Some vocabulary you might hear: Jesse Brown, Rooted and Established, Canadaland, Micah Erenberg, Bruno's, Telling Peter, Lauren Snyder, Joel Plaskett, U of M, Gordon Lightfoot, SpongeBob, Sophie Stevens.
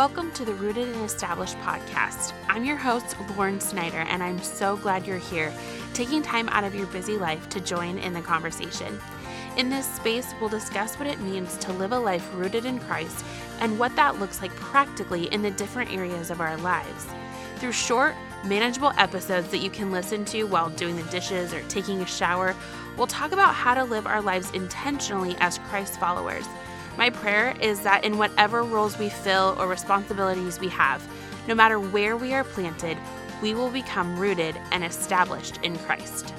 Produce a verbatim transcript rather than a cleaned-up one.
Welcome to the Rooted and Established podcast. I'm your host, Lauren Snyder, and I'm so glad you're here, taking time out of your busy life to join in the conversation. In this space, we'll discuss what it means to live a life rooted in Christ and what that looks like practically in the different areas of our lives. Through short, manageable episodes that you can listen to while doing the dishes or taking a shower, we'll talk about how to live our lives intentionally as Christ followers. My prayer is that in whatever roles we fill or responsibilities we have, no matter where we are planted, we will become rooted and established in Christ.